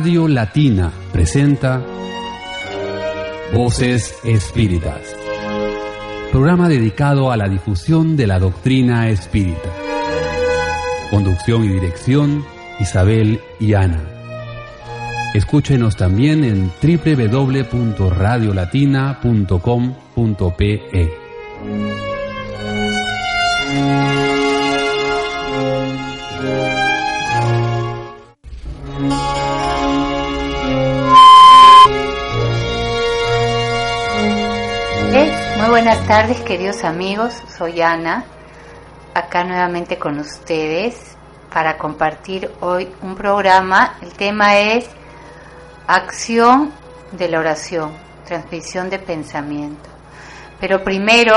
Radio Latina presenta Voces Espíritas, programa dedicado a la difusión de la doctrina espírita. Conducción y dirección, Isabel y Ana. Escúchenos también en www.radiolatina.com.pe. Muy buenas tardes, queridos amigos, soy Ana, acá nuevamente con ustedes para compartir hoy un programa. El tema es acción de la oración, transmisión de pensamiento. Pero primero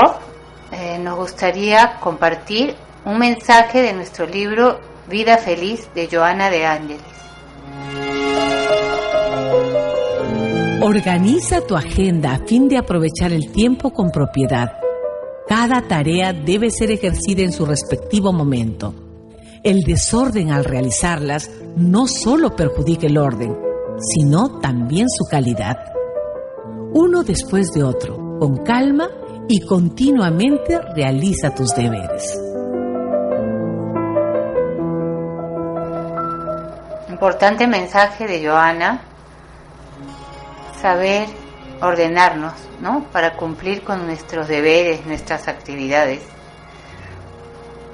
nos gustaría compartir un mensaje de nuestro libro Vida Feliz de Joanna de Angelis. Organiza tu agenda a fin de aprovechar el tiempo con propiedad. Cada tarea debe ser ejercida en su respectivo momento. El desorden al realizarlas no solo perjudica el orden, sino también su calidad. Uno después de otro, con calma y continuamente realiza tus deberes. Importante mensaje de Joanna. Saber ordenarnos, ¿no?, para cumplir con nuestros deberes, nuestras actividades.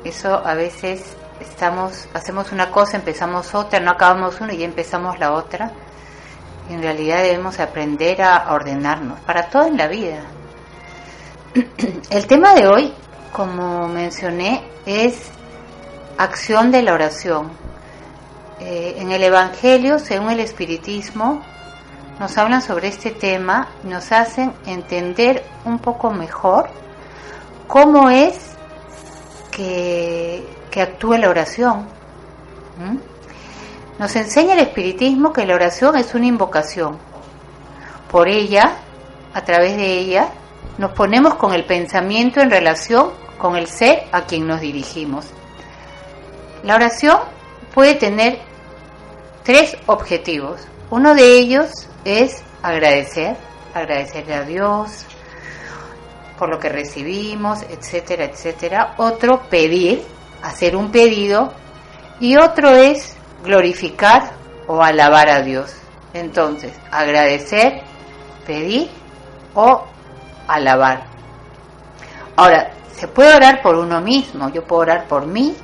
Eso a veces hacemos una cosa, empezamos otra, no acabamos una y ya empezamos la otra. En realidad debemos aprender a ordenarnos para todo en la vida. El tema de hoy, como mencioné, es acción de la oración. En el Evangelio según el Espiritismo nos hablan sobre este tema, nos hacen entender un poco mejor cómo es que actúa la oración. Nos enseña el espiritismo que la oración es una invocación. Por ella, a través de ella, nos ponemos con el pensamiento en relación con el ser a quien nos dirigimos. La oración puede tener tres objetivos. Uno de ellos es agradecer a Dios por lo que recibimos, etcétera, etcétera. Otro, pedir, hacer un pedido. Y otro es glorificar o alabar a Dios. Entonces, agradecer, pedir o alabar. Ahora, se puede orar por uno mismo, yo puedo orar por mí,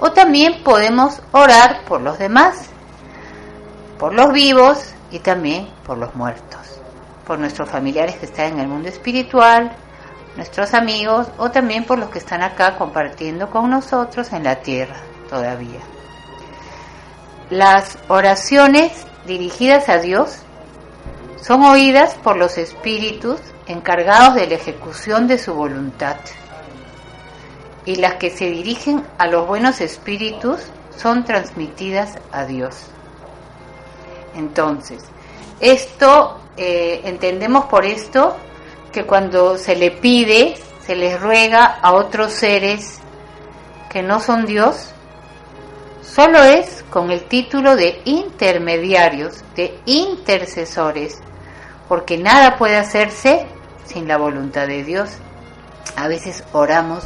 o también podemos orar por los demás, por los vivos y también por los muertos, por nuestros familiares que están en el mundo espiritual, nuestros amigos o también por los que están acá compartiendo con nosotros en la tierra todavía. Las oraciones dirigidas a Dios son oídas por los espíritus encargados de la ejecución de su voluntad, y las que se dirigen a los buenos espíritus son transmitidas a Dios. Entonces, esto, entendemos por esto que cuando se le pide, se les ruega a otros seres que no son Dios, solo es con el título de intermediarios, de intercesores, porque nada puede hacerse sin la voluntad de Dios. A veces oramos,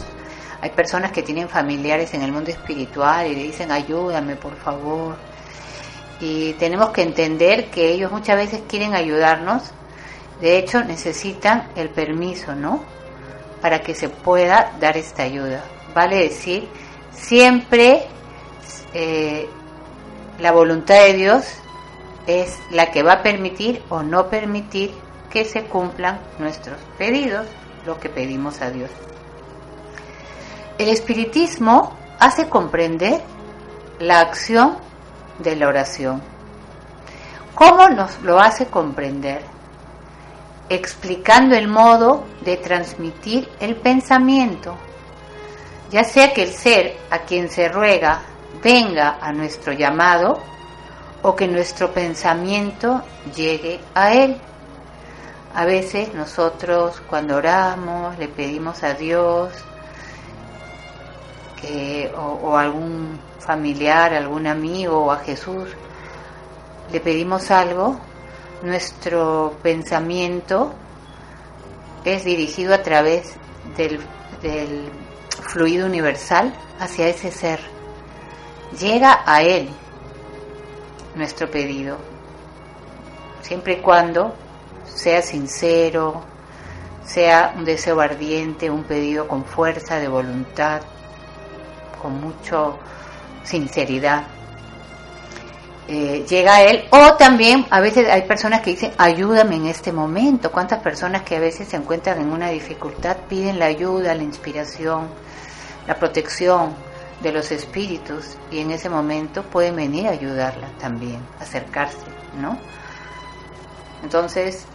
hay personas que tienen familiares en el mundo espiritual y le dicen ayúdame por favor. Y tenemos que entender que ellos muchas veces quieren ayudarnos. De hecho, necesitan el permiso, ¿no?, para que se pueda dar esta ayuda. Vale decir, siempre la voluntad de Dios es la que va a permitir o no permitir que se cumplan nuestros pedidos, lo que pedimos a Dios. El espiritismo hace comprender la acción de la oración. ¿Cómo nos lo hace comprender? Explicando el modo de transmitir el pensamiento, ya sea que el ser a quien se ruega venga a nuestro llamado o que nuestro pensamiento llegue a él. A veces nosotros, cuando oramos, le pedimos a Dios o algún familiar, algún amigo o a Jesús le pedimos algo, nuestro pensamiento es dirigido a través del fluido universal hacia ese ser. Llega a él nuestro pedido, siempre y cuando sea sincero, sea un deseo ardiente, un pedido con fuerza, de voluntad, con mucha sinceridad. Llega a él, o también a veces hay personas que dicen ayúdame en este momento. Cuántas personas que a veces se encuentran en una dificultad piden la ayuda, la inspiración, la protección de los espíritus, y en ese momento pueden venir a ayudarla también, acercarse, ¿no? Entonces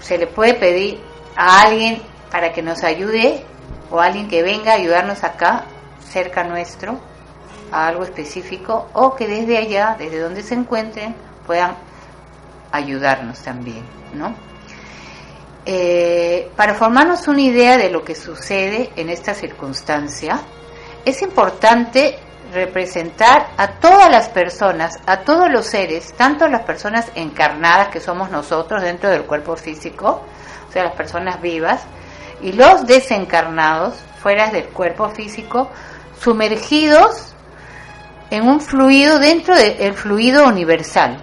se le puede pedir a alguien para que nos ayude, o a alguien que venga a ayudarnos acá cerca nuestro a algo específico, o que desde allá, desde donde se encuentren, puedan ayudarnos también, ¿no? Para formarnos una idea de lo que sucede en esta circunstancia, es importante representar a todas las personas, a todos los seres, tanto las personas encarnadas que somos nosotros dentro del cuerpo físico, o sea, las personas vivas, y los desencarnados fuera del cuerpo físico, sumergidos en un fluido, dentro del fluido universal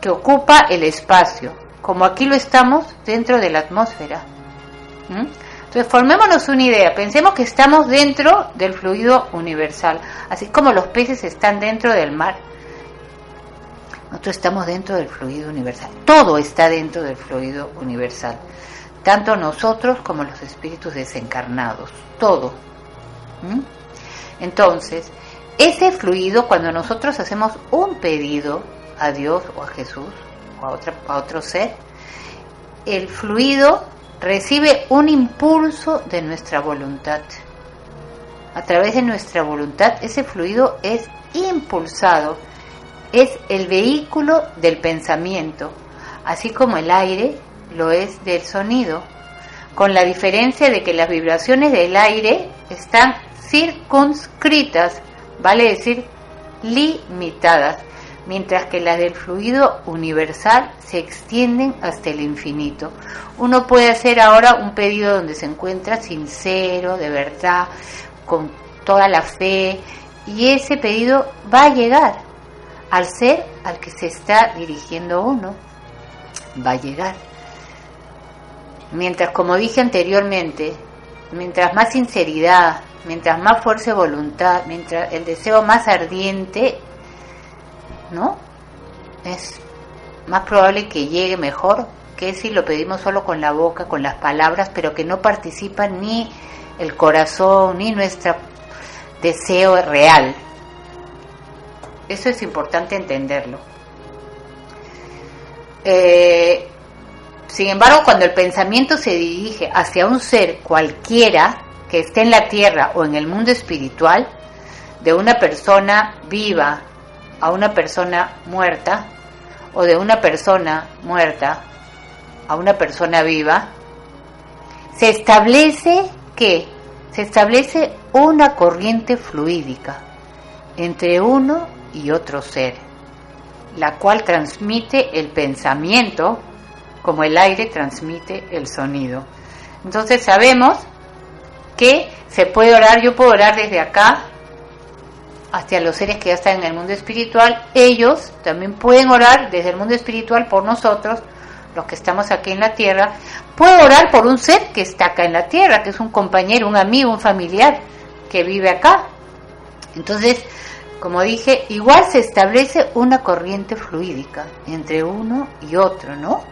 que ocupa el espacio, como aquí lo estamos dentro de la atmósfera. Entonces formémonos una idea, pensemos que estamos dentro del fluido universal, así como los peces están dentro del mar, nosotros estamos dentro del fluido universal, todo está dentro del fluido universal, tanto nosotros como los espíritus desencarnados, todo. Entonces, ese fluido, cuando nosotros hacemos un pedido a Dios o a Jesús o a otro ser, el fluido recibe un impulso de nuestra voluntad. A través de nuestra voluntad, ese fluido es impulsado, es el vehículo del pensamiento, así como el aire lo es del sonido, con la diferencia de que las vibraciones del aire están circunscritas, vale decir limitadas, mientras que las del fluido universal se extienden hasta el infinito. Uno puede hacer ahora un pedido donde se encuentra sincero, de verdad, con toda la fe, y ese pedido va a llegar al ser al que se está dirigiendo uno, va a llegar. Mientras, como dije anteriormente, mientras más sinceridad, mientras más fuerza y voluntad, mientras el deseo más ardiente, ¿no?, es más probable que llegue mejor que si lo pedimos solo con la boca, con las palabras, pero que no participa ni el corazón ni nuestro deseo real. Eso es importante entenderlo. Sin embargo, cuando el pensamiento se dirige hacia un ser cualquiera que esté en la tierra o en el mundo espiritual, de una persona viva a una persona muerta, o de una persona muerta a una persona viva, se establece una corriente fluídica entre uno y otro ser, la cual transmite el pensamiento como el aire transmite el sonido. Entonces sabemos que se puede orar, yo puedo orar desde acá hacia los seres que ya están en el mundo espiritual, ellos también pueden orar desde el mundo espiritual por nosotros, los que estamos aquí en la tierra. Puedo orar por un ser que está acá en la tierra, que es un compañero, un amigo, un familiar que vive acá. Entonces, como dije, igual se establece una corriente fluídica entre uno y otro, ¿no?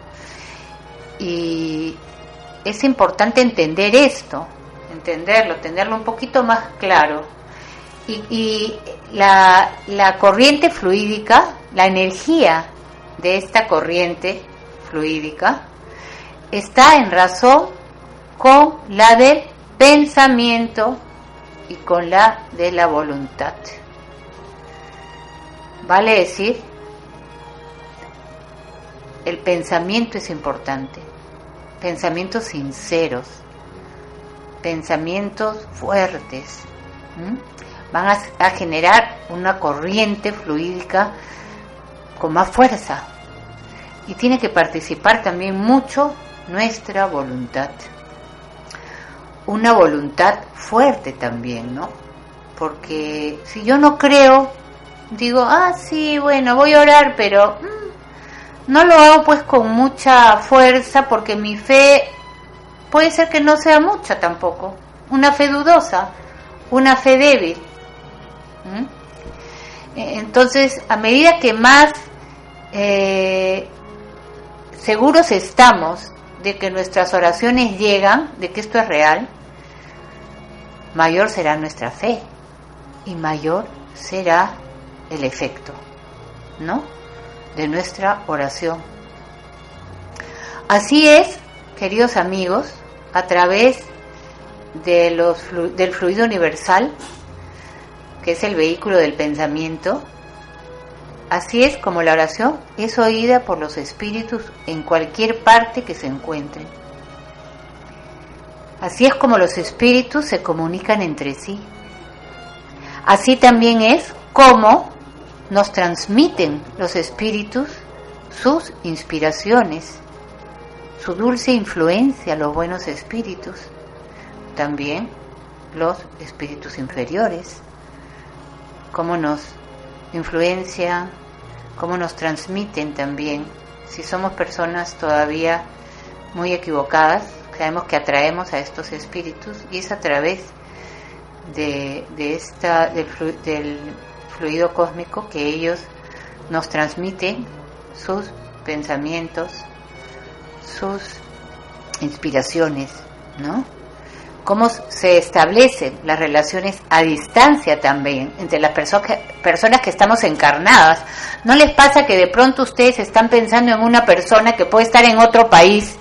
Y es importante entender esto, tenerlo un poquito más claro, y la corriente fluídica, la energía de esta corriente fluídica está en razón con la del pensamiento y con la de la voluntad, vale decir, el pensamiento es importante, pensamientos sinceros, pensamientos fuertes, van a generar una corriente fluídica con más fuerza, y tiene que participar también mucho nuestra voluntad, una voluntad fuerte también, ¿no? Porque si yo no creo, digo, sí, bueno, voy a orar, pero no lo hago pues con mucha fuerza, porque mi fe puede ser que no sea mucha tampoco, una fe dudosa, una fe débil. Entonces, a medida que más seguros estamos de que nuestras oraciones llegan, de que esto es real, mayor será nuestra fe y mayor será el efecto, ¿no?, de nuestra oración. Así es, queridos amigos, a través de del fluido universal, que es el vehículo del pensamiento, así es como la oración es oída por los espíritus en cualquier parte que se encuentren. Así es como los espíritus se comunican entre sí. Así también es como nos transmiten los espíritus sus inspiraciones, su dulce influencia, los buenos espíritus, también los espíritus inferiores, cómo nos influencian, cómo nos transmiten también. Si somos personas todavía muy equivocadas, sabemos que atraemos a estos espíritus, y es a través del fluido cósmico que ellos nos transmiten sus pensamientos, sus inspiraciones, ¿no? Cómo se establecen las relaciones a distancia también entre las personas que estamos encarnadas. ¿No les pasa que de pronto ustedes están pensando en una persona que puede estar en otro país,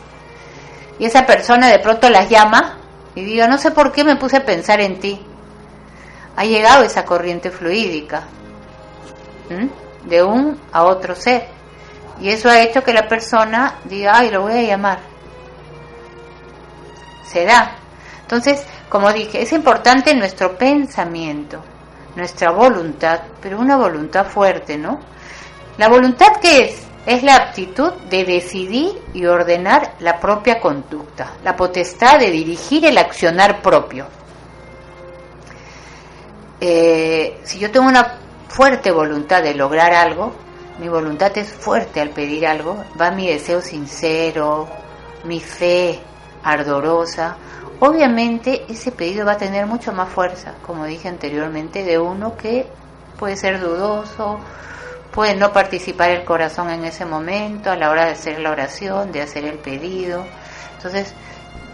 y esa persona de pronto las llama y digo, no sé por qué me puse a pensar en ti? Ha llegado esa corriente fluídica de un a otro ser, y eso ha hecho que la persona diga, ay, lo voy a llamar. Se da. Entonces, como dije, es importante nuestro pensamiento, nuestra voluntad, pero una voluntad fuerte, ¿no? ¿La voluntad qué es? Es la aptitud de decidir y ordenar la propia conducta, la potestad de dirigir el accionar propio. Si yo tengo una fuerte voluntad de lograr algo, mi voluntad es fuerte al pedir algo, va mi deseo sincero, mi fe ardorosa. Obviamente ese pedido va a tener mucho más fuerza, como dije anteriormente, de uno que puede ser dudoso, puede no participar el corazón en ese momento, a la hora de hacer la oración, de hacer el pedido. Entonces,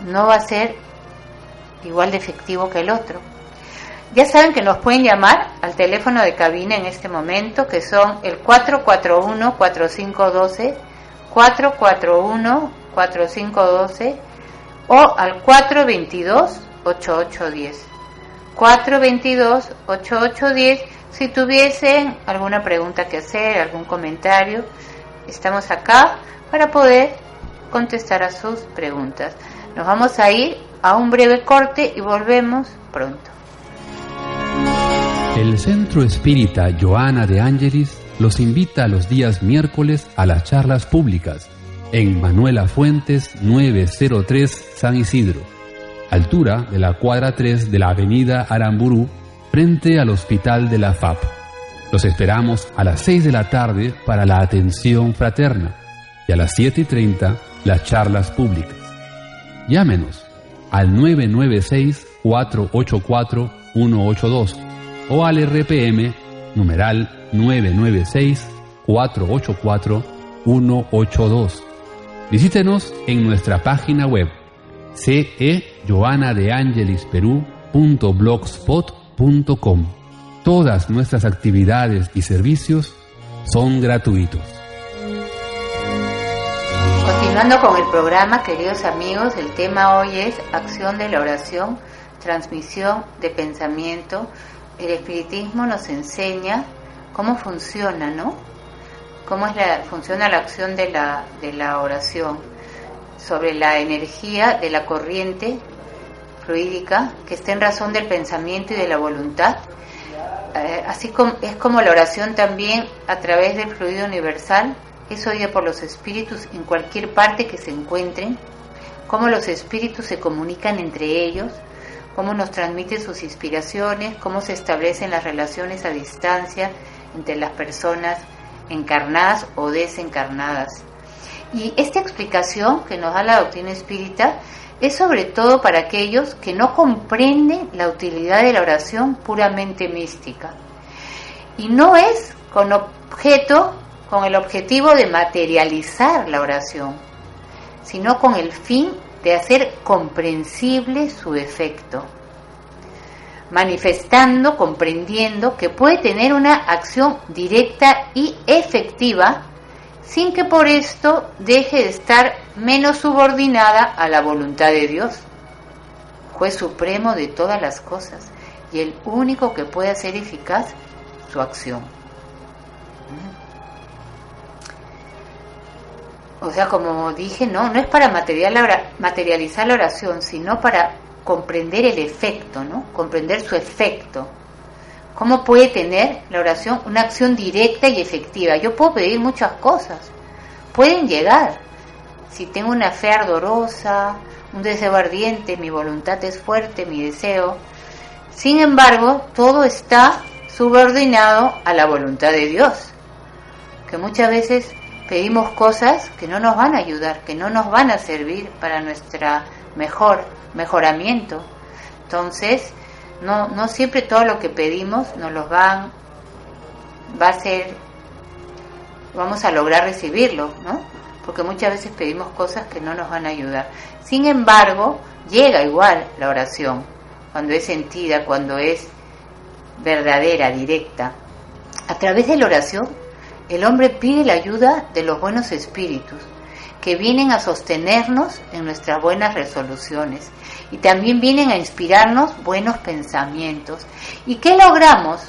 no va a ser igual de efectivo que el otro. Ya saben que nos pueden llamar al teléfono de cabina en este momento, que son el 441-4512, 441-4512, o al 422-8810. 422-8810. Si tuviesen alguna pregunta que hacer, algún comentario, estamos acá para poder contestar a sus preguntas. Nos vamos a ir a un breve corte y volvemos pronto. El Centro Espírita Joanna de Angelis los invita los días miércoles a las charlas públicas en Manuela Fuentes 903 San Isidro, altura de la cuadra 3 de la avenida Aramburú, frente al hospital de la FAP. Los esperamos a las 6 de la tarde para la atención fraterna y a las 7:30 las charlas públicas. Llámenos al 996-484-182 o al RPM numeral 996-484-182. Visítenos en nuestra página web cejoannadeangelisperú.blogspot.com. Todas nuestras actividades y servicios son gratuitos. Continuando con el programa, queridos amigos, el tema hoy es acción de la oración, transmisión de pensamiento. El espiritismo nos enseña cómo funciona, ¿no? Cómo es funciona la acción de la oración sobre la energía de la corriente fluídica que está en razón del pensamiento y de la voluntad, así como, es como la oración también a través del fluido universal, es oída por los espíritus en cualquier parte que se encuentren, cómo los espíritus se comunican entre ellos, cómo nos transmiten sus inspiraciones, cómo se establecen las relaciones a distancia entre las personas encarnadas o desencarnadas. Y esta explicación que nos da la doctrina espírita es sobre todo para aquellos que no comprenden la utilidad de la oración puramente mística. Y no es con el objetivo de materializar la oración, sino con el fin de hacer comprensible su efecto, manifestando, comprendiendo que puede tener una acción directa y efectiva sin que por esto deje de estar menos subordinada a la voluntad de Dios, juez supremo de todas las cosas y el único que puede hacer eficaz su acción. O sea, como dije, no es para materializar la oración, sino para comprender el efecto, ¿no? Comprender su efecto. ¿Cómo puede tener la oración una acción directa y efectiva? Yo puedo pedir muchas cosas, pueden llegar. Si tengo una fe ardorosa, un deseo ardiente, mi voluntad es fuerte, mi deseo. Sin embargo, todo está subordinado a la voluntad de Dios, que muchas veces pedimos cosas que no nos van a ayudar, que no nos van a servir para nuestra mejoramiento. Entonces, no siempre todo lo que pedimos vamos a lograr recibirlo, ¿no? Porque muchas veces pedimos cosas que no nos van a ayudar. Sin embargo, llega igual la oración, cuando es sentida, cuando es verdadera, directa. A través de la oración, el hombre pide la ayuda de los buenos espíritus que vienen a sostenernos en nuestras buenas resoluciones y también vienen a inspirarnos buenos pensamientos. ¿Y qué logramos?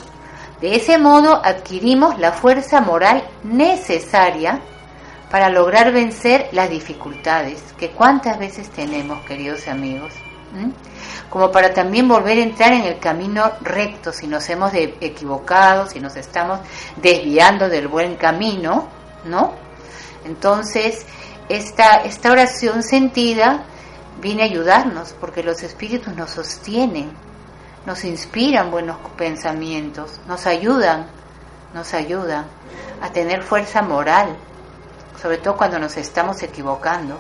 De ese modo adquirimos la fuerza moral necesaria para lograr vencer las dificultades que cuántas veces tenemos, queridos amigos, como para también volver a entrar en el camino recto si nos hemos equivocado, si nos estamos desviando del buen camino, ¿no? Entonces, esta oración sentida viene a ayudarnos porque los espíritus nos sostienen, nos inspiran buenos pensamientos, nos ayudan a tener fuerza moral, sobre todo cuando nos estamos equivocando,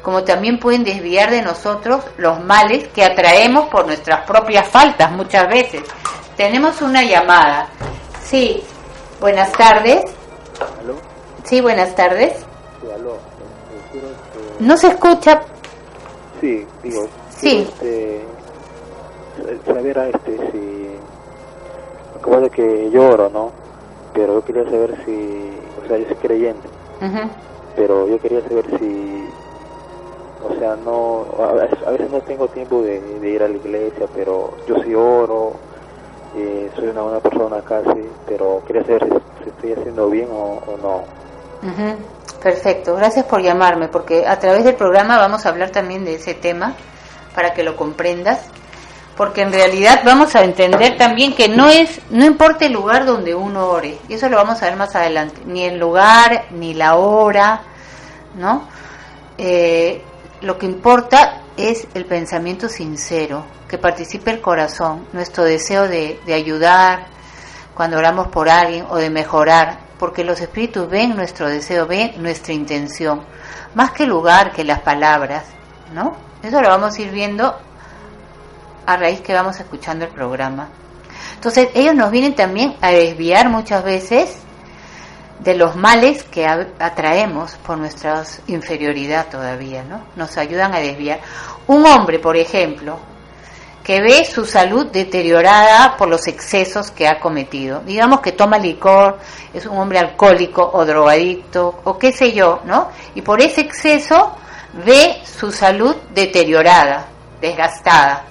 como también pueden desviar de nosotros los males que atraemos por nuestras propias faltas muchas veces. Tenemos una llamada. Sí, buenas tardes. ¿Aló? Sí, buenas tardes. Sí, aló. ¿No se escucha? Sí, digo. Sí. Saber si... Como de que yo oro, ¿no? Pero yo quería saber si... O sea, yo soy creyente. Uh-huh. Pero yo quería saber si... O sea, no... A veces no tengo tiempo de ir a la iglesia, pero yo sí oro. Soy una buena persona casi, pero quería saber si estoy haciendo bien o no. Uh-huh. Perfecto, gracias por llamarme, porque a través del programa vamos a hablar también de ese tema para que lo comprendas, porque en realidad vamos a entender también que no importa el lugar donde uno ore, y eso lo vamos a ver más adelante, ni el lugar ni la hora, ¿no? Lo que importa es el pensamiento sincero, que participe el corazón, nuestro deseo de ayudar cuando oramos por alguien o de mejorar, porque los espíritus ven nuestro deseo, ven nuestra intención, más que el lugar, que las palabras, ¿no? Eso lo vamos a ir viendo a raíz que vamos escuchando el programa. Entonces, ellos nos vienen también a desviar muchas veces de los males que atraemos por nuestra inferioridad todavía, ¿no? Nos ayudan a desviar. Un hombre, por ejemplo, que ve su salud deteriorada por los excesos que ha cometido. Digamos que toma licor, es un hombre alcohólico o drogadicto o qué sé yo, ¿no? Y por ese exceso ve su salud deteriorada, desgastada,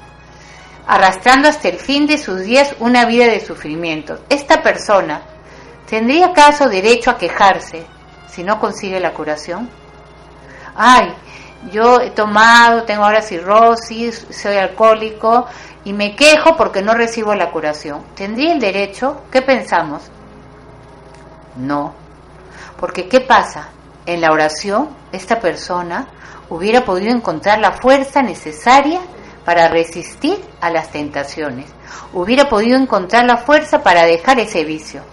arrastrando hasta el fin de sus días una vida de sufrimientos. Esta persona, ¿tendría acaso derecho a quejarse si no consigue la curación? ¡Ay! Yo he tomado, tengo ahora cirrosis, soy alcohólico y me quejo porque no recibo la curación. ¿Tendría el derecho? ¿Qué pensamos? No. Porque ¿qué pasa? En la oración, esta persona hubiera podido encontrar la fuerza necesaria para resistir a las tentaciones. Hubiera podido encontrar la fuerza para dejar ese vicio,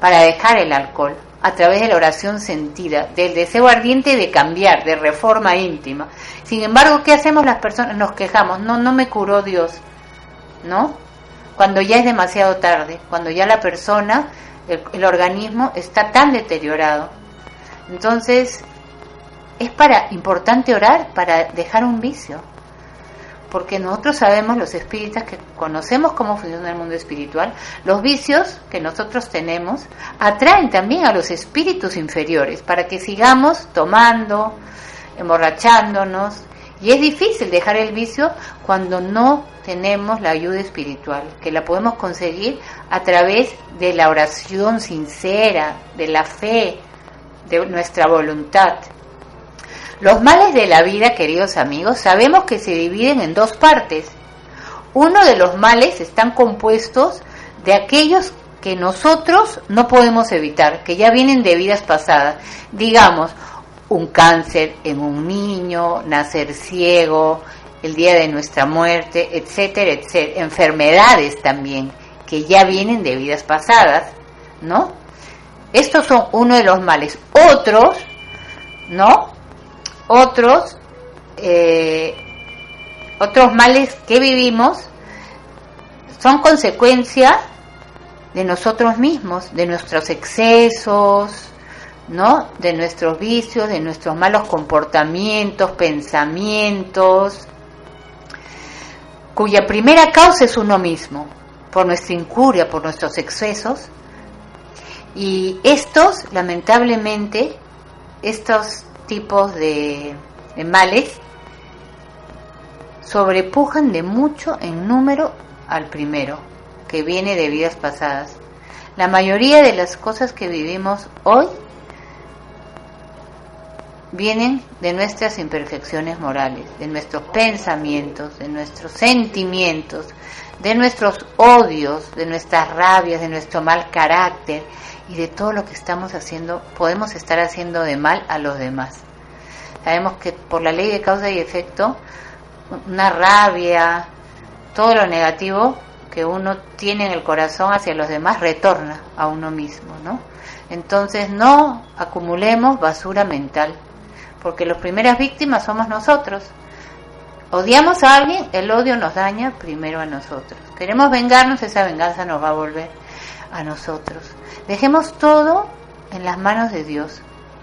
para dejar el alcohol, a través de la oración sentida, del deseo ardiente de cambiar, de reforma íntima. Sin embargo, ¿qué hacemos las personas? Nos quejamos, no me curó Dios, ¿no? Cuando ya es demasiado tarde, cuando ya la persona, el organismo está tan deteriorado. Entonces, es importante orar para dejar un vicio. Porque nosotros sabemos, los espíritas que conocemos cómo funciona el mundo espiritual, los vicios que nosotros tenemos atraen también a los espíritus inferiores para que sigamos tomando, emborrachándonos. Y es difícil dejar el vicio cuando no tenemos la ayuda espiritual, que la podemos conseguir a través de la oración sincera, de la fe, de nuestra voluntad. Los males de la vida, queridos amigos, sabemos que se dividen en dos partes. Uno de los males están compuestos de aquellos que nosotros no podemos evitar, que ya vienen de vidas pasadas. Digamos, un cáncer en un niño, nacer ciego, el día de nuestra muerte, etcétera, etcétera. Enfermedades también, que ya vienen de vidas pasadas, ¿no? Estos son uno de los males. Otros, ¿no? Otros males que vivimos son consecuencia de nosotros mismos, de nuestros excesos, ¿no? De nuestros vicios, de nuestros malos comportamientos, pensamientos, cuya primera causa es uno mismo, por nuestra incuria, por nuestros excesos. Y estos, lamentablemente, estos tipos de males sobrepujan de mucho en número al primero, que viene de vidas pasadas. La mayoría de las cosas que vivimos hoy vienen de nuestras imperfecciones morales, de nuestros pensamientos, de nuestros sentimientos, de nuestros odios, de nuestras rabias, de nuestro mal carácter y de todo lo que estamos haciendo, podemos estar haciendo de mal a los demás. Sabemos que por la ley de causa y efecto, una rabia, todo lo negativo que uno tiene en el corazón hacia los demás retorna a uno mismo, ¿no? Entonces no acumulemos basura mental, porque las primeras víctimas somos nosotros. Odiamos a alguien, el odio nos daña primero a nosotros. Queremos vengarnos, esa venganza nos va a volver a nosotros. Dejemos todo en las manos de Dios,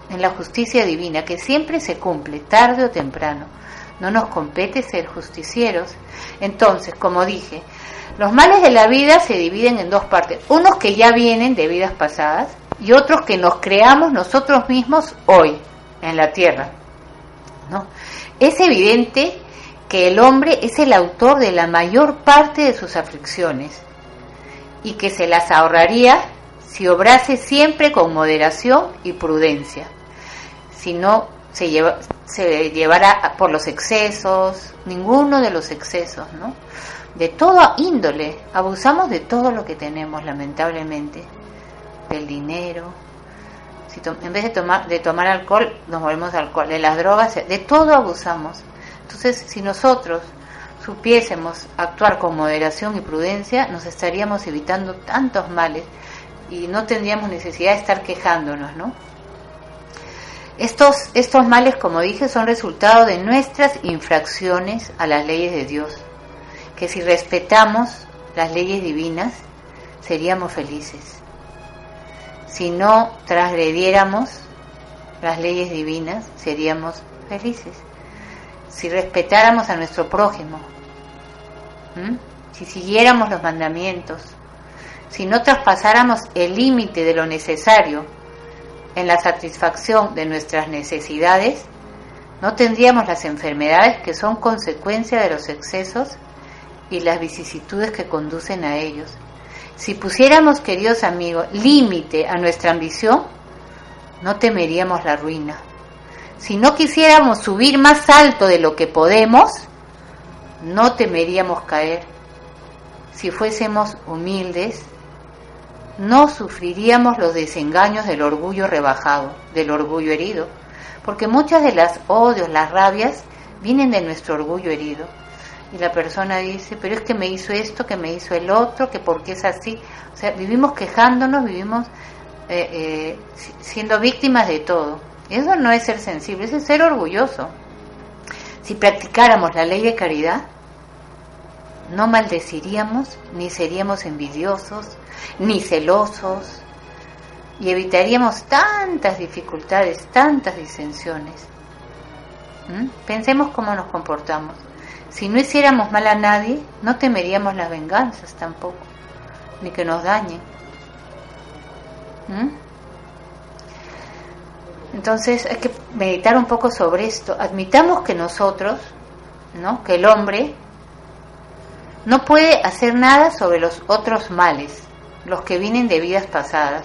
en la justicia divina, que siempre se cumple, tarde o temprano. No nos compete ser justicieros. Entonces, como dije, los males de la vida se dividen en dos partes. Unos que ya vienen de vidas pasadas y otros que nos creamos nosotros mismos hoy, en la tierra, ¿no? Es evidente que el hombre es el autor de la mayor parte de sus aflicciones y que se las ahorraría si obrase siempre con moderación y prudencia, si no se llevara por los excesos, ninguno de los excesos, ¿no? De toda índole, abusamos de todo lo que tenemos, lamentablemente, del dinero. En vez de tomar alcohol, nos volvemos alcohol, de las drogas, de todo abusamos. Entonces, si nosotros supiésemos actuar con moderación y prudencia, nos estaríamos evitando tantos males y no tendríamos necesidad de estar quejándonos, ¿no? Estos males, como dije, son resultado de nuestras infracciones a las leyes de Dios, que si respetamos las leyes divinas, seríamos felices. Si no transgrediéramos las leyes divinas, seríamos felices. Si respetáramos a nuestro prójimo, si siguiéramos los mandamientos, si no traspasáramos el límite de lo necesario en la satisfacción de nuestras necesidades, no tendríamos las enfermedades que son consecuencia de los excesos y las vicisitudes que conducen a ellos. Si pusiéramos, queridos amigos, límite a nuestra ambición, no temeríamos la ruina. Si no quisiéramos subir más alto de lo que podemos, no temeríamos caer. Si fuésemos humildes, no sufriríamos los desengaños del orgullo rebajado, del orgullo herido, porque muchas de las odios, las rabias, vienen de nuestro orgullo herido. Y la persona dice, pero es que me hizo esto, que me hizo el otro, que porque es así. O sea, vivimos quejándonos, vivimos siendo víctimas de todo. Eso no es ser sensible, eso es ser orgulloso. Si practicáramos la ley de caridad, no maldeciríamos, ni seríamos envidiosos, ni celosos, y evitaríamos tantas dificultades, tantas disensiones. Pensemos cómo nos comportamos. Si no hiciéramos mal a nadie, no temeríamos las venganzas tampoco, ni que nos dañen. Entonces hay que meditar un poco sobre esto. Admitamos que nosotros, ¿no?, que el hombre no puede hacer nada sobre los otros males, los que vienen de vidas pasadas,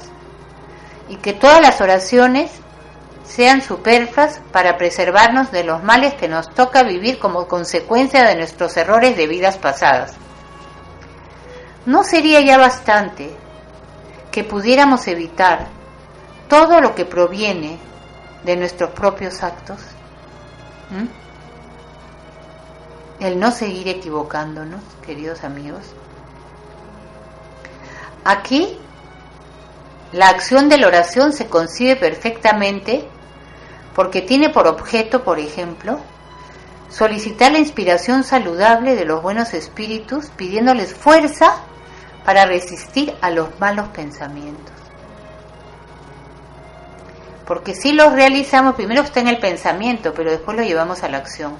y que todas las oraciones sean superfluas para preservarnos de los males que nos toca vivir como consecuencia de nuestros errores de vidas pasadas. ¿No sería ya bastante que pudiéramos evitar todo lo que proviene de nuestros propios actos? El no seguir equivocándonos, queridos amigos. Aquí, la acción de la oración se concibe perfectamente porque tiene por objeto, por ejemplo, solicitar la inspiración saludable de los buenos espíritus, pidiéndoles fuerza para resistir a los malos pensamientos. Porque si los realizamos, primero está en el pensamiento, pero después lo llevamos a la acción.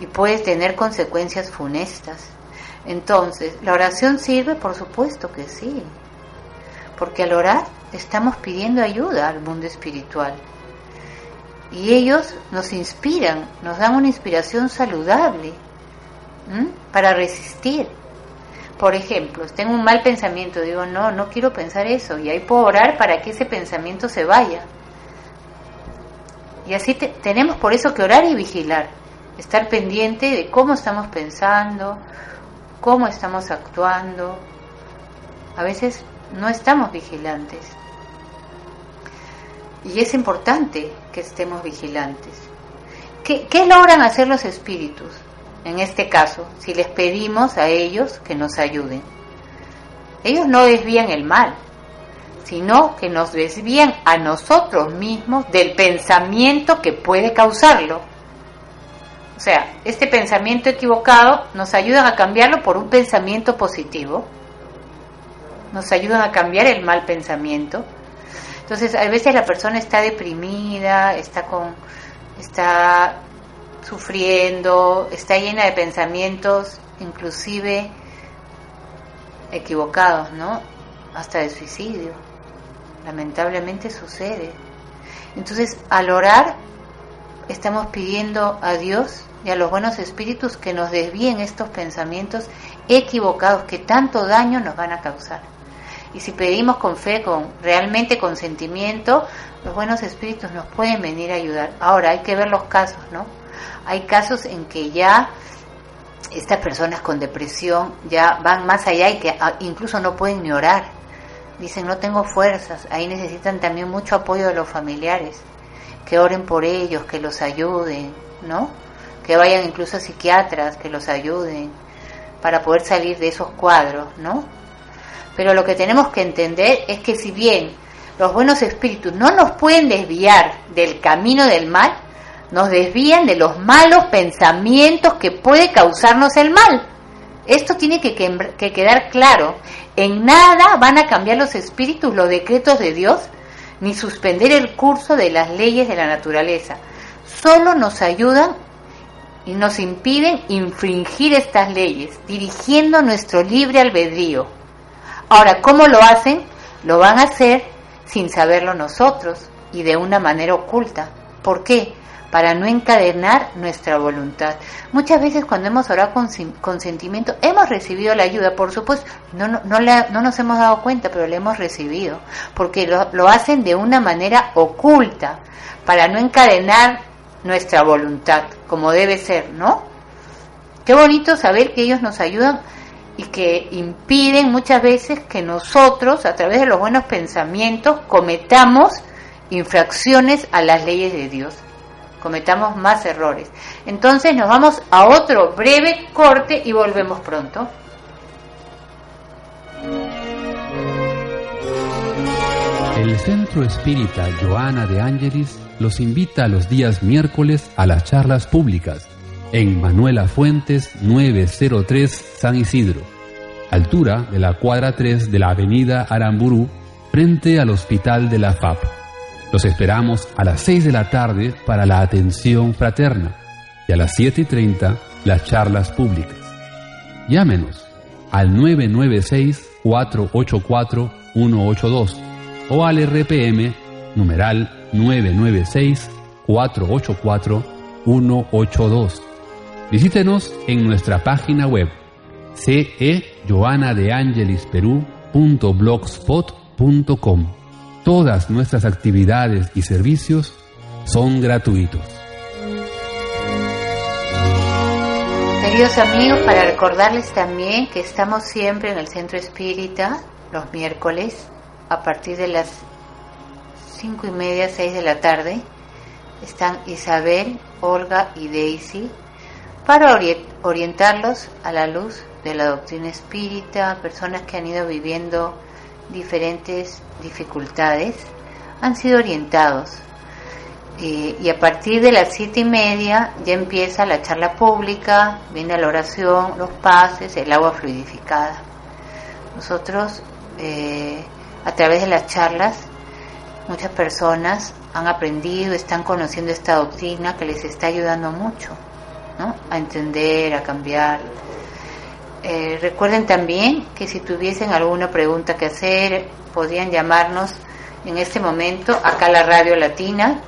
Y puede tener consecuencias funestas. Entonces, ¿la oración sirve? Por supuesto que sí. Porque al orar estamos pidiendo ayuda al mundo espiritual. Y ellos nos inspiran, nos dan una inspiración saludable para resistir. Por ejemplo, tengo un mal pensamiento, digo, no quiero pensar eso. Y ahí puedo orar para que ese pensamiento se vaya. Y así tenemos por eso que orar y vigilar. Estar pendiente de cómo estamos pensando, cómo estamos actuando. A veces no estamos vigilantes. Y es importante que estemos vigilantes. ¿Qué logran hacer los espíritus? En este caso, si les pedimos a ellos que nos ayuden, ellos no desvían el mal, sino que nos desvían a nosotros mismos del pensamiento que puede causarlo. O sea, este pensamiento equivocado nos ayudan a cambiarlo por un pensamiento positivo, nos ayudan a cambiar el mal pensamiento. Entonces, a veces la persona está deprimida, está sufriendo, está llena de pensamientos, inclusive equivocados, ¿no? Hasta de suicidio. Lamentablemente sucede. Entonces, al orar, estamos pidiendo a Dios y a los buenos espíritus que nos desvíen estos pensamientos equivocados que tanto daño nos van a causar. Y si pedimos con fe, realmente con sentimiento, los buenos espíritus nos pueden venir a ayudar. Ahora, hay que ver los casos, ¿no? Hay casos en que ya estas personas con depresión ya van más allá y que incluso no pueden ni orar. Dicen, no tengo fuerzas. Ahí necesitan también mucho apoyo de los familiares, que oren por ellos, que los ayuden, ¿no? Que vayan incluso a psiquiatras, que los ayuden para poder salir de esos cuadros, ¿no? Pero lo que tenemos que entender es que si bien los buenos espíritus no nos pueden desviar del camino del mal, nos desvían de los malos pensamientos que puede causarnos el mal. Esto tiene que quedar claro. En nada van a cambiar los espíritus los decretos de Dios, ni suspender el curso de las leyes de la naturaleza. Solo nos ayudan y nos impiden infringir estas leyes, dirigiendo nuestro libre albedrío. Ahora, ¿cómo lo hacen? Lo van a hacer sin saberlo nosotros y de una manera oculta. ¿Por qué? para no encadenar nuestra voluntad. Muchas veces cuando hemos orado con consentimiento, hemos recibido la ayuda, por supuesto, no nos hemos dado cuenta, pero la hemos recibido, porque lo hacen de una manera oculta, para no encadenar nuestra voluntad, como debe ser, ¿no? Qué bonito saber que ellos nos ayudan y que impiden muchas veces que nosotros, a través de los buenos pensamientos, cometamos infracciones a las leyes de Dios, cometamos más errores. Entonces nos vamos a otro breve corte y volvemos pronto. El Centro Espírita Joanna de Angelis los invita a los días miércoles a las charlas públicas en Manuela Fuentes 903 San Isidro, altura de la cuadra 3 de la avenida Aramburú, frente al hospital de la FAP. Los esperamos a las 6 de la tarde para la atención fraterna y a las 7:30 las charlas públicas. Llámenos al 996-484-182 o al RPM numeral 996-484-182. Visítenos en nuestra página web cejoannadeangelisperú.blogspot.com. Todas nuestras actividades y servicios son gratuitos. Queridos amigos, para recordarles también que estamos siempre en el Centro Espírita los miércoles a partir de las 5:30, 6 de la tarde. Están Isabel, Olga y Daisy para orientarlos a la luz de la doctrina espírita, personas que han ido viviendo diferentes dificultades, han sido orientados. Y a partir de las 7:30 ya empieza la charla pública, viene la oración, los pases, el agua fluidificada. Nosotros, a través de las charlas, muchas personas han aprendido, están conociendo esta doctrina que les está ayudando mucho, ¿no?, a entender, a cambiar. Recuerden también que si tuviesen alguna pregunta que hacer, podían llamarnos en este momento acá a la Radio Latina,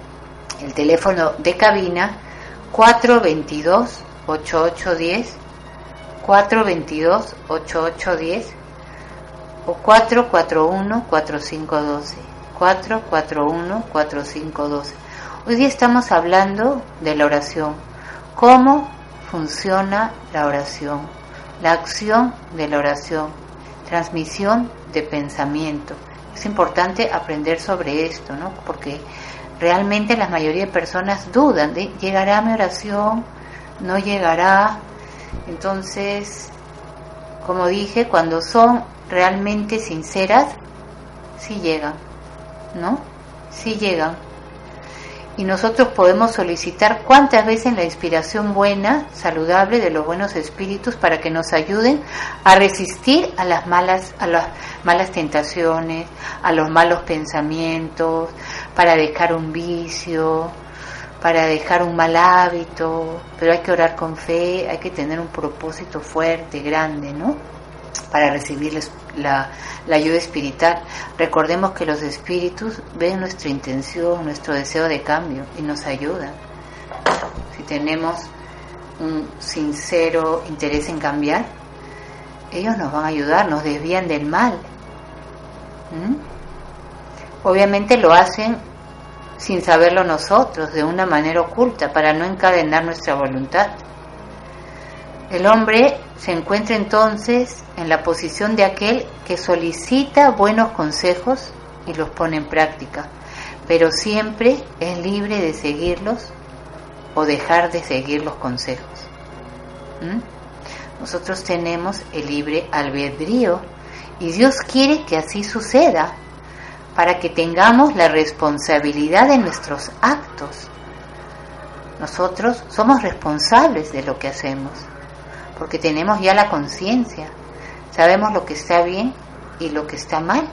el teléfono de cabina 422-8810, 422-8810 o 441-4512, 441-4512. Hoy día estamos hablando de la oración, cómo funciona la oración, la acción de la oración, transmisión de pensamiento. Es importante aprender sobre esto, ¿no?, porque realmente la mayoría de personas dudan de ¿llegará mi oración? ¿No llegará? Entonces, como dije, cuando son realmente sinceras, sí llegan, ¿no? Sí llegan. Y nosotros podemos solicitar cuántas veces la inspiración buena, saludable de los buenos espíritus para que nos ayuden a resistir a las malas tentaciones, a los malos pensamientos, para dejar un vicio, para dejar un mal hábito. Pero hay que orar con fe, hay que tener un propósito fuerte, grande, ¿no?, para recibir la ayuda espiritual. Recordemos que los espíritus ven nuestra intención, nuestro deseo de cambio y nos ayudan. Si tenemos un sincero interés en cambiar, ellos nos van a ayudar, nos desvían del mal. Obviamente lo hacen sin saberlo nosotros, de una manera oculta, para no encadenar nuestra voluntad. El hombre se encuentra entonces en la posición de aquel que solicita buenos consejos y los pone en práctica, pero siempre es libre de seguirlos o dejar de seguir los consejos. Nosotros tenemos el libre albedrío y Dios quiere que así suceda, para que tengamos la responsabilidad de nuestros actos. Nosotros somos responsables de lo que hacemos, porque tenemos ya la conciencia, sabemos lo que está bien y lo que está mal.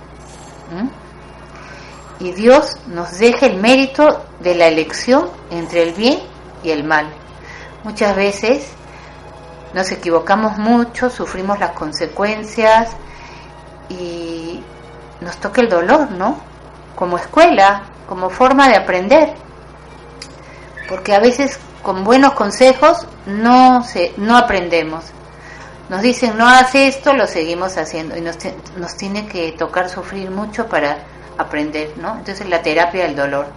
Y Dios nos deja el mérito de la elección entre el bien y el mal. Muchas veces nos equivocamos mucho, sufrimos las consecuencias y nos toca el dolor, ¿no?, como escuela, como forma de aprender. porque a veces con buenos consejos no aprendemos. Nos dicen no haz esto, lo seguimos haciendo y nos tiene que tocar sufrir mucho para aprender, ¿no? Entonces la terapia del dolor.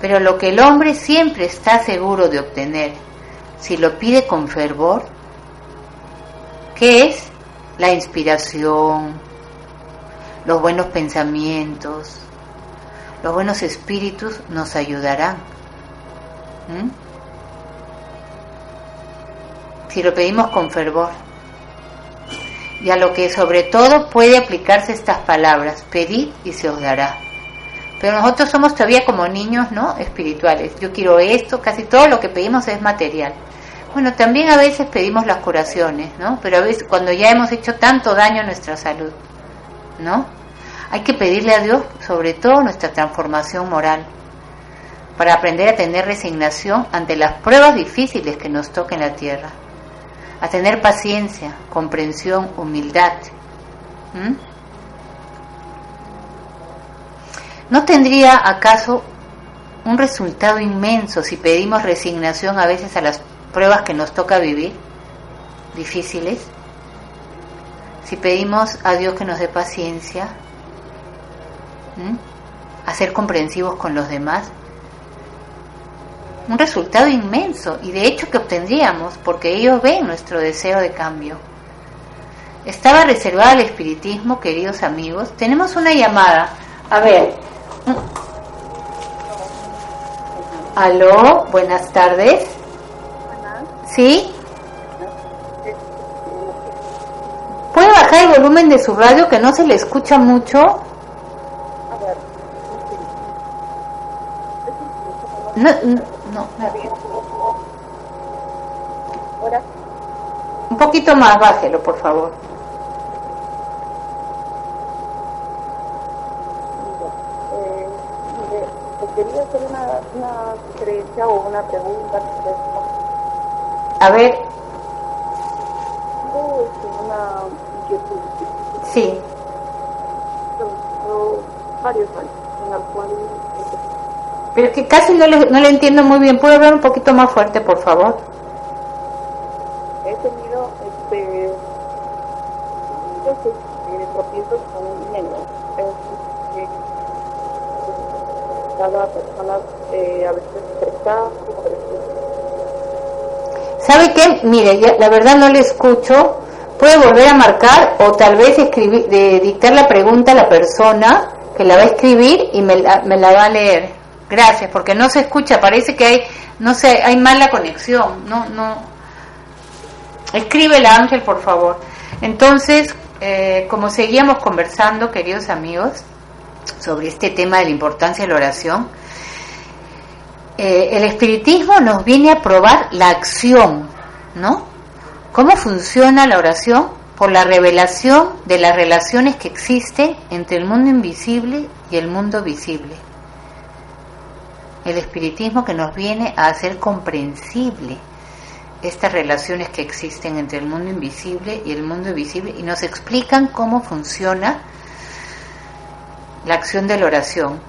Pero lo que el hombre siempre está seguro de obtener, si lo pide con fervor, ¿qué es? La inspiración, los buenos pensamientos, los buenos espíritus nos ayudarán. Si lo pedimos con fervor. Y a lo que sobre todo puede aplicarse estas palabras: pedid y se os dará. Pero nosotros somos todavía como niños, ¿no?, espirituales. Yo quiero esto, casi todo lo que pedimos es material. Bueno, también a veces pedimos las curaciones, ¿no? Pero a veces cuando ya hemos hecho tanto daño a nuestra salud, ¿no? Hay que pedirle a Dios sobre todo nuestra transformación moral, para aprender a tener resignación ante las pruebas difíciles que nos toca en la tierra, a tener paciencia, comprensión, humildad. ¿No tendría acaso un resultado inmenso si pedimos resignación a veces a las pruebas que nos toca vivir, difíciles? Si pedimos a Dios que nos dé paciencia, a ser comprensivos con los demás, un resultado inmenso, y de hecho que obtendríamos, porque ellos ven nuestro deseo de cambio. Estaba reservada al espiritismo, queridos amigos. Tenemos una llamada. A ver. Aló, buenas tardes. ¿Sí? ¿Puede bajar el volumen de su radio, que no se le escucha mucho? A ver. No. ¿Ahora? Un poquito más, bájelo, por favor. Quería hacer una sugerencia o una pregunta. A ver. Una inquietud. Sí. Varios años en el cual... Pero que casi no le entiendo muy bien. ¿Puedo hablar un poquito más fuerte, por favor? He tenido tropiezos con dinero. Cada persona a veces presta. ¿Sabe qué? Mire, ya, la verdad no le escucho. Puede volver a marcar o tal vez escribir, dictar la pregunta a la persona que la va a escribir y me la va a leer. Gracias, porque no se escucha, parece que hay, no sé, hay mala conexión. No. Escríbela, Ángel, por favor. Entonces, como seguíamos conversando, queridos amigos, sobre este tema de la importancia de la oración, el espiritismo nos viene a probar la acción, ¿no? ¿Cómo funciona la oración? Por la revelación de las relaciones que existen entre el mundo invisible y el mundo visible. El espiritismo que nos viene a hacer comprensible estas relaciones que existen entre el mundo invisible y el mundo visible, y nos explican cómo funciona la acción de la oración.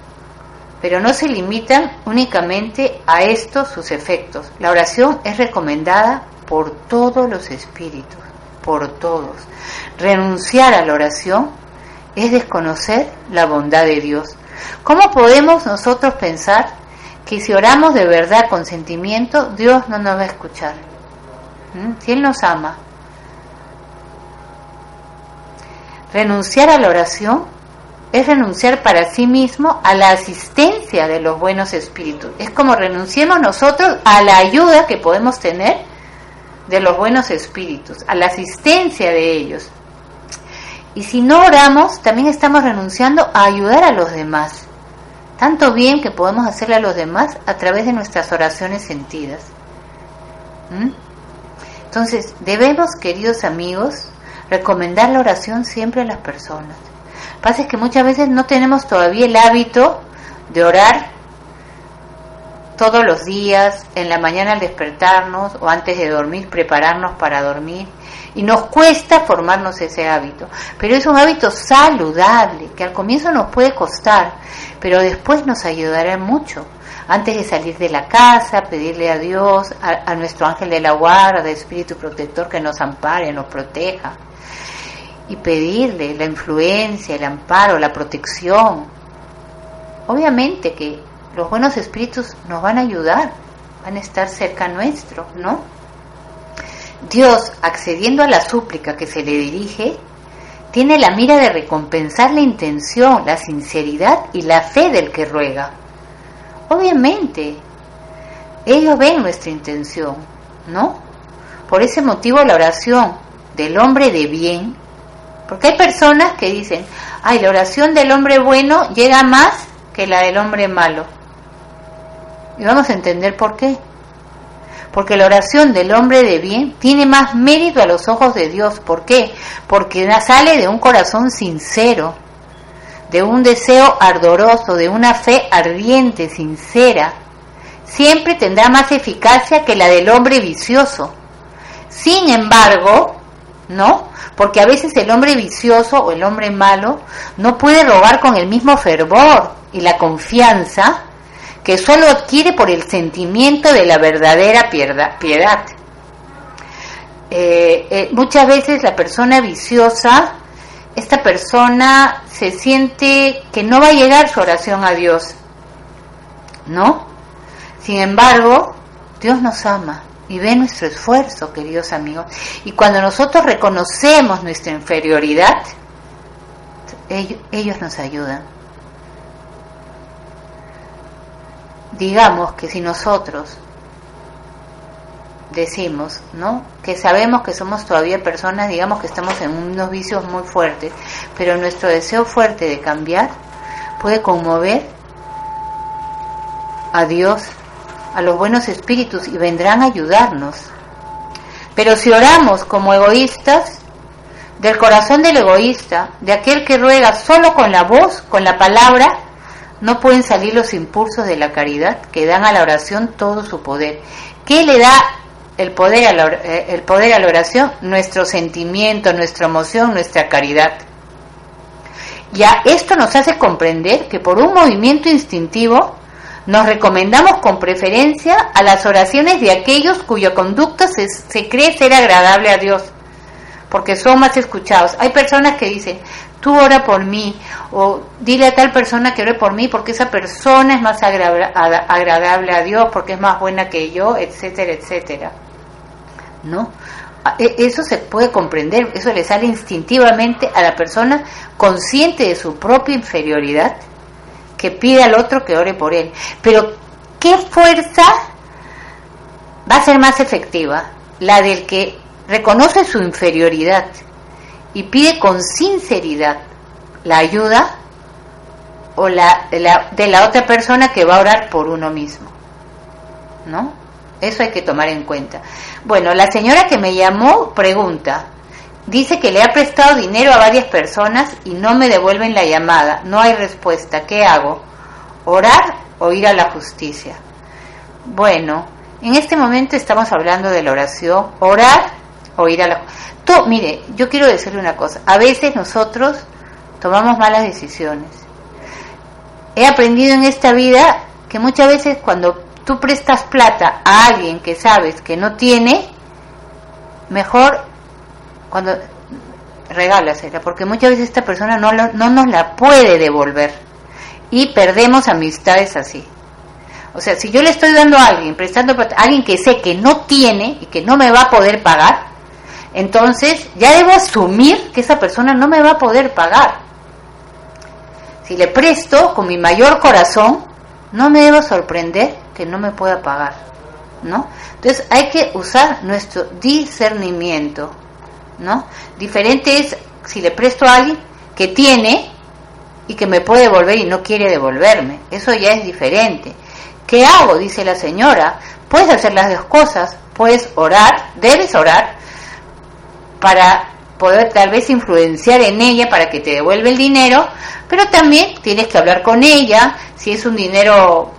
Pero no se limitan únicamente a estos sus efectos. La oración es recomendada por todos los espíritus, por todos. Renunciar a la oración es desconocer la bondad de Dios. ¿Cómo podemos nosotros pensar que si oramos de verdad con sentimiento, Dios no nos va a escuchar? Si Él nos ama. Renunciar a la oración es renunciar para sí mismo a la asistencia de los buenos espíritus. Es como renunciemos nosotros a la ayuda que podemos tener de los buenos espíritus, a la asistencia de ellos. Y si no oramos, también estamos renunciando a ayudar a los demás. Tanto bien que podemos hacerle a los demás a través de nuestras oraciones sentidas. Entonces, debemos, queridos amigos, recomendar la oración siempre a las personas. Lo que pasa es que muchas veces no tenemos todavía el hábito de orar todos los días, en la mañana al despertarnos o antes de dormir, prepararnos para dormir. Y nos cuesta formarnos ese hábito, pero es un hábito saludable que al comienzo nos puede costar, pero después nos ayudará mucho antes de salir de la casa, pedirle a Dios, a nuestro ángel de la guarda, del Espíritu Protector, que nos ampare, nos proteja, y pedirle la influencia, el amparo, la protección. Obviamente que los buenos espíritus nos van a ayudar, van a estar cerca nuestro, ¿no? Dios, accediendo a la súplica que se le dirige, tiene la mira de recompensar la intención, la sinceridad y la fe del que ruega. Obviamente, ellos ven nuestra intención, ¿no? Por ese motivo la oración del hombre de bien, porque hay personas que dicen, ay, la oración del hombre bueno llega más que la del hombre malo. Y vamos a entender por qué. Porque la oración del hombre de bien tiene más mérito a los ojos de Dios. ¿Por qué? Porque sale de un corazón sincero, de un deseo ardoroso, de una fe ardiente, sincera. Siempre tendrá más eficacia que la del hombre vicioso. Sin embargo, ¿no? Porque a veces el hombre vicioso o el hombre malo no puede rogar con el mismo fervor y la confianza que solo adquiere por el sentimiento de la verdadera piedad. Muchas veces la persona viciosa, esta persona se siente que no va a llegar su oración a Dios, ¿no? Sin embargo, Dios nos ama y ve nuestro esfuerzo, queridos amigos. Y cuando nosotros reconocemos nuestra inferioridad, ellos nos ayudan. Digamos que si nosotros decimos, ¿no?, que sabemos que somos todavía personas, digamos que estamos en unos vicios muy fuertes, pero nuestro deseo fuerte de cambiar puede conmover a Dios, a los buenos espíritus, y vendrán a ayudarnos. Pero si oramos como egoístas, del corazón del egoísta, de aquel que ruega solo con la voz, con la palabra, no pueden salir los impulsos de la caridad que dan a la oración todo su poder. ¿Qué le da el poder a la oración? Nuestro sentimiento, nuestra emoción, nuestra caridad. Ya esto nos hace comprender que por un movimiento instintivo nos recomendamos con preferencia a las oraciones de aquellos cuya conducta se cree ser agradable a Dios, porque son más escuchados. Hay personas que dicen, tú ora por mí, o dile a tal persona que ore por mí, porque esa persona es más agradable a Dios, porque es más buena que yo, etcétera, etcétera, ¿no? Eso se puede comprender, eso le sale instintivamente a la persona consciente de su propia inferioridad, que pide al otro que ore por él. Pero ¿qué fuerza va a ser más efectiva? La del que reconoce su inferioridad y pide con sinceridad la ayuda, o de la otra persona que va a orar por uno mismo, ¿no? Eso hay que tomar en cuenta. Bueno, la señora que me llamó pregunta, dice que le ha prestado dinero a varias personas y no me devuelven la llamada, no hay respuesta, ¿qué hago? ¿Orar o ir a la justicia? Bueno, en este momento estamos hablando de la oración, orar o ir a la... Tú, mire, yo quiero decirle una cosa. A veces nosotros tomamos malas decisiones. He aprendido en esta vida que muchas veces cuando tú prestas plata a alguien que sabes que no tiene, mejor cuando regálasela, porque muchas veces esta persona no nos la puede devolver y perdemos amistades así. O sea, si yo le estoy dando a alguien, prestando plata a alguien que sé que no tiene y que no me va a poder pagar, entonces ya debo asumir que esa persona no me va a poder pagar. Si le presto con mi mayor corazón, no me debo sorprender que no me pueda pagar, ¿no? Entonces hay que usar nuestro discernimiento, ¿no? Diferente es si le presto a alguien que tiene y que me puede devolver y no quiere devolverme. Eso ya es diferente. ¿Qué hago?, dice la señora. Puedes hacer las dos cosas. Puedes orar, debes orar, para poder tal vez influenciar en ella para que te devuelva el dinero, pero también tienes que hablar con ella. Si es un dinero,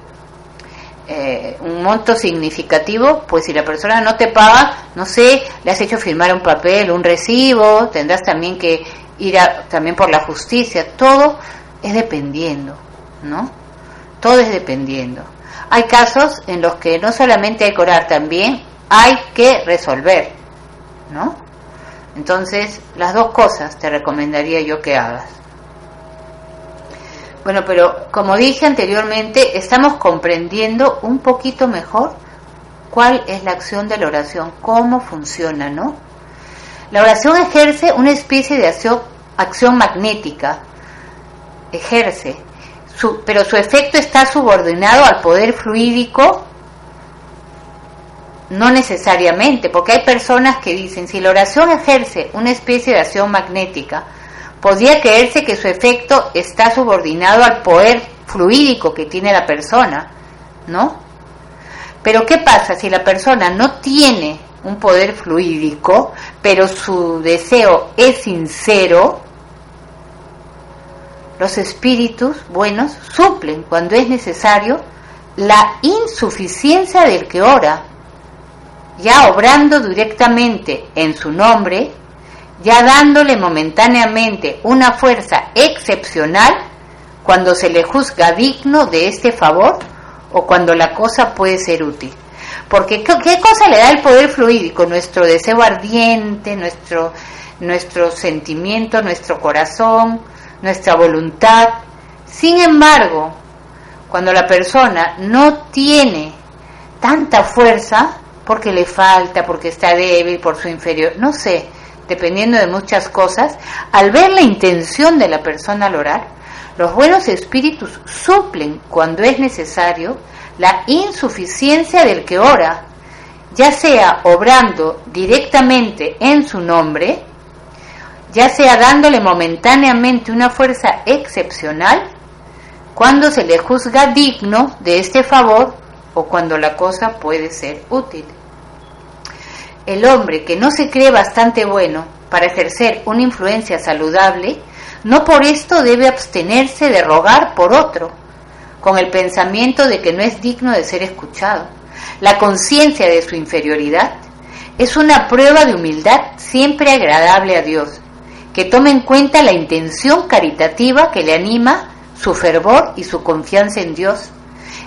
un monto significativo, pues si la persona no te paga, no sé, le has hecho firmar un papel, un recibo, tendrás también que ir también por la justicia. Todo es dependiendo, ¿no? Todo es dependiendo. Hay casos en los que no solamente hay que orar, también hay que resolver, ¿no? Entonces, las dos cosas te recomendaría yo que hagas. Bueno, pero como dije anteriormente, estamos comprendiendo un poquito mejor cuál es la acción de la oración, cómo funciona, ¿no? La oración ejerce una especie de acción magnética, pero su efecto está subordinado al poder fluídico, no necesariamente, porque hay personas que dicen, si la oración ejerce una especie de acción magnética, podría creerse que su efecto está subordinado al poder fluídico que tiene la persona, ¿no? Pero ¿qué pasa si la persona no tiene un poder fluídico, pero su deseo es sincero? Los espíritus buenos suplen cuando es necesario la insuficiencia del que ora, ya obrando directamente en su nombre, ya dándole momentáneamente una fuerza excepcional cuando se le juzga digno de este favor o cuando la cosa puede ser útil. Porque ¿qué cosa le da el poder fluídico? Nuestro deseo ardiente, nuestro sentimiento, nuestro corazón, nuestra voluntad. Sin embargo, cuando la persona no tiene tanta fuerza, porque le falta, porque está débil, por su inferior, no sé, dependiendo de muchas cosas, al ver la intención de la persona al orar, los buenos espíritus suplen cuando es necesario la insuficiencia del que ora, ya sea obrando directamente en su nombre, ya sea dándole momentáneamente una fuerza excepcional, cuando se le juzga digno de este favor o cuando la cosa puede ser útil. El hombre que no se cree bastante bueno para ejercer una influencia saludable, no por esto debe abstenerse de rogar por otro, con el pensamiento de que no es digno de ser escuchado. La conciencia de su inferioridad es una prueba de humildad siempre agradable a Dios, que tome en cuenta la intención caritativa que le anima, su fervor y su confianza en Dios.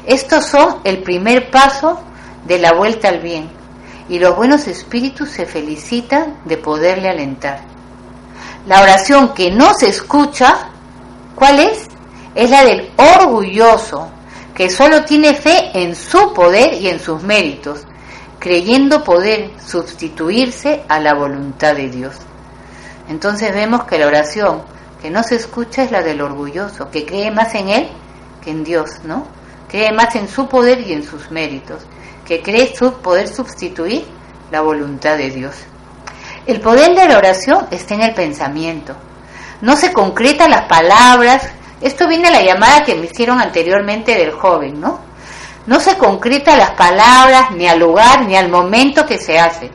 Estos son el primer paso de la vuelta al bien, y los buenos espíritus se felicitan de poderle alentar. La oración que no se escucha, ¿cuál es? Es la del orgulloso, que solo tiene fe en su poder y en sus méritos, creyendo poder sustituirse a la voluntad de Dios. Entonces vemos que la oración que no se escucha es la del orgulloso, que cree más en él que en Dios, ¿no? Cree más en su poder y en sus méritos, que cree poder sustituir la voluntad de Dios. El poder de la oración está en el pensamiento. No se concreta las palabras. Esto viene a la llamada que me hicieron anteriormente del joven, ¿no? No se concreta las palabras, ni al lugar, ni al momento que se hace.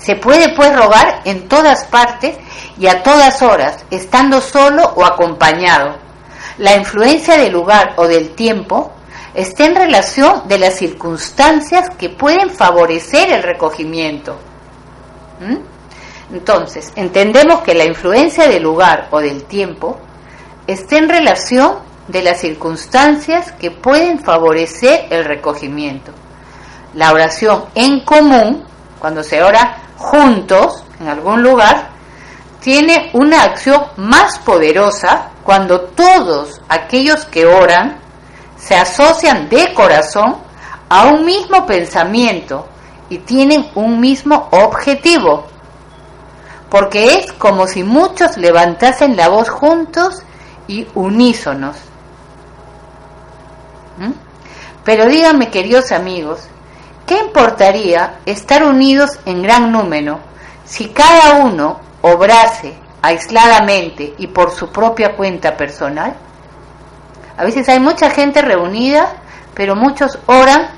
Se puede, pues, rogar en todas partes y a todas horas, estando solo o acompañado. La influencia del lugar o del tiempo está en relación de las circunstancias que pueden favorecer el recogimiento. Entonces, entendemos que la influencia del lugar o del tiempo está en relación de las circunstancias que pueden favorecer el recogimiento. La oración en común, cuando se ora juntos en algún lugar, tiene una acción más poderosa cuando todos aquellos que oran se asocian de corazón a un mismo pensamiento y tienen un mismo objetivo, porque es como si muchos levantasen la voz juntos y unísonos. Pero díganme, queridos amigos, ¿qué importaría estar unidos en gran número si cada uno obrase aisladamente y por su propia cuenta personal? A veces hay mucha gente reunida, pero muchos oran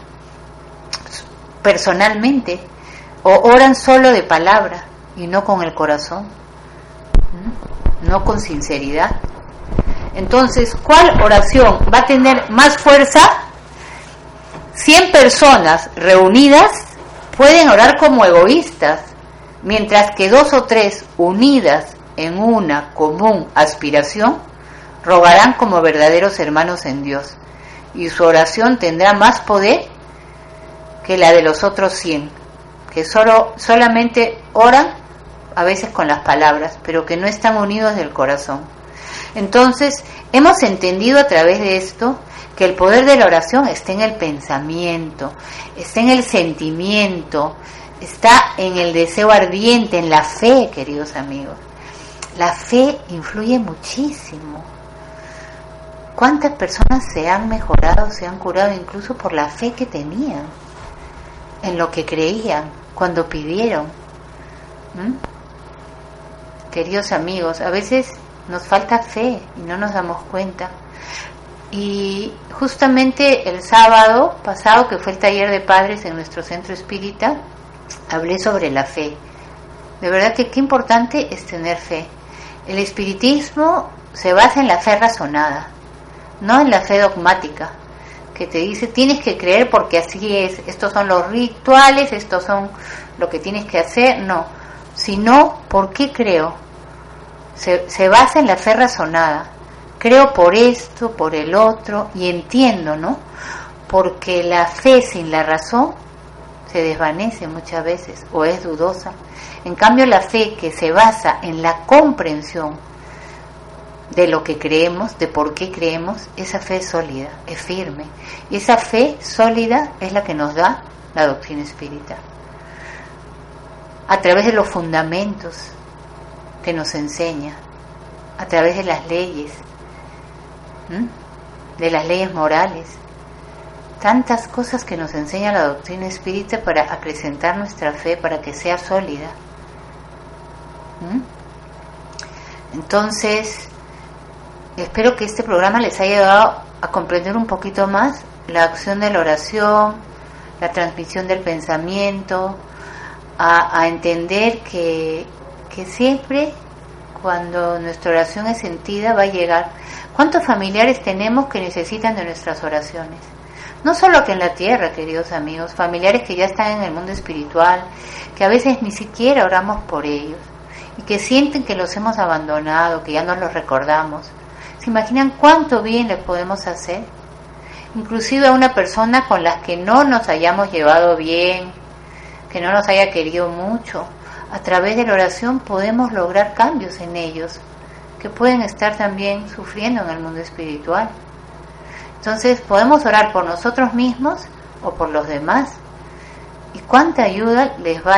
personalmente o oran solo de palabra y no con el corazón, no con sinceridad. Entonces, ¿cuál oración va a tener más fuerza? 100 personas reunidas pueden orar como egoístas, mientras que 2 o 3 unidas en una común aspiración rogarán como verdaderos hermanos en Dios. y su oración tendrá más poder que la de los otros 100 que solamente oran a veces con las palabras, pero que no están unidos del corazón. Entonces, hemos entendido a través de esto que el poder de la oración está en el pensamiento, está en el sentimiento, está en el deseo ardiente, en la fe, queridos amigos. La fe influye muchísimo. ¿Cuántas personas se han mejorado, se han curado incluso por la fe que tenían, en lo que creían, cuando pidieron? Queridos amigos, a veces nos falta fe y no nos damos cuenta. Y justamente el sábado pasado, que fue el taller de padres en nuestro centro espírita, hablé sobre la fe. De verdad que qué importante es tener fe. El espiritismo se basa en la fe razonada, no en la fe dogmática, que te dice tienes que creer porque así es, estos son los rituales, estos son lo que tienes que hacer. No, sino ¿por qué creo? Se basa en la fe razonada. Creo por esto, por el otro, y entiendo, ¿no? Porque la fe sin la razón se desvanece muchas veces o es dudosa. En cambio, la fe que se basa en la comprensión de lo que creemos, de por qué creemos, esa fe es sólida, es firme. Y esa fe sólida es la que nos da la doctrina espírita, a través de los fundamentos que nos enseña, a través de las leyes, de las leyes morales, tantas cosas que nos enseña la doctrina espírita para acrecentar nuestra fe, para que sea sólida. Entonces, espero que este programa les haya ayudado a comprender un poquito más la acción de la oración, la transmisión del pensamiento, a entender que siempre cuando nuestra oración es sentida va a llegar. ¿Cuántos familiares tenemos que necesitan de nuestras oraciones? No solo aquí en la tierra, queridos amigos, familiares que ya están en el mundo espiritual, que a veces ni siquiera oramos por ellos, y que sienten que los hemos abandonado, que ya no los recordamos. ¿Se imaginan cuánto bien les podemos hacer? Inclusive a una persona con la que no nos hayamos llevado bien, que no nos haya querido mucho, a través de la oración podemos lograr cambios en ellos, que pueden estar también sufriendo en el mundo espiritual. Entonces podemos orar por nosotros mismos o por los demás. ¿Y cuánta ayuda les va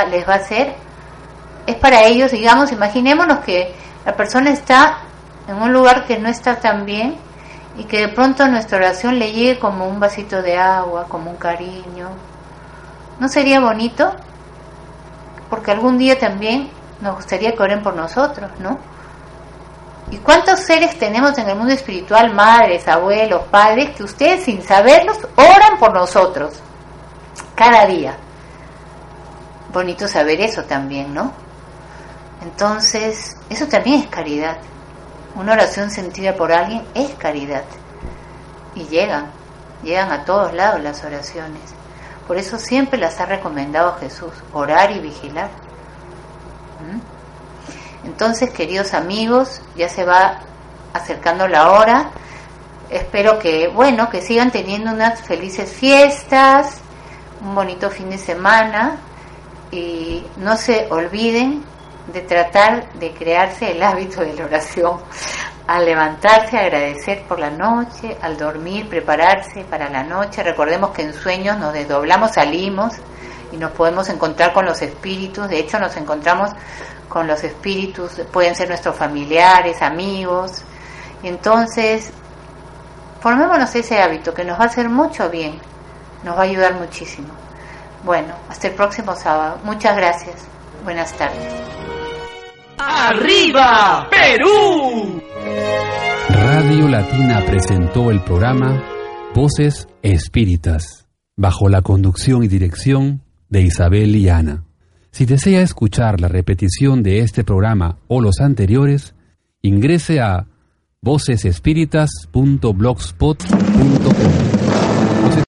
a hacer? Es para ellos, digamos, imaginémonos que la persona está en un lugar que no está tan bien y que de pronto nuestra oración le llegue como un vasito de agua, como un cariño. ¿No sería bonito? Porque algún día también nos gustaría que oren por nosotros, ¿no? ¿Y cuántos seres tenemos en el mundo espiritual, madres, abuelos, padres, que ustedes sin saberlos oran por nosotros cada día? Bonito saber eso también, ¿no? Entonces, eso también es caridad. Una oración sentida por alguien es caridad. Y llegan a todos lados las oraciones. Por eso siempre las ha recomendado Jesús, orar y vigilar. Entonces, queridos amigos, ya se va acercando la hora. Espero que sigan teniendo unas felices fiestas, un bonito fin de semana, y no se olviden de tratar de crearse el hábito de la oración. Al levantarse, agradecer por la noche, al dormir, prepararse para la noche. Recordemos que en sueños nos desdoblamos, salimos y nos podemos encontrar con los espíritus. De hecho, nos encontramos con los espíritus, pueden ser nuestros familiares, amigos. Entonces, formémonos ese hábito que nos va a hacer mucho bien, nos va a ayudar muchísimo. Bueno, hasta el próximo sábado. Muchas gracias. Buenas tardes. ¡Arriba, Perú! Radio Latina presentó el programa Voces Espíritas, bajo la conducción y dirección de Isabel y Ana. Si desea escuchar la repetición de este programa o los anteriores, ingrese a vocesespiritas.blogspot.com.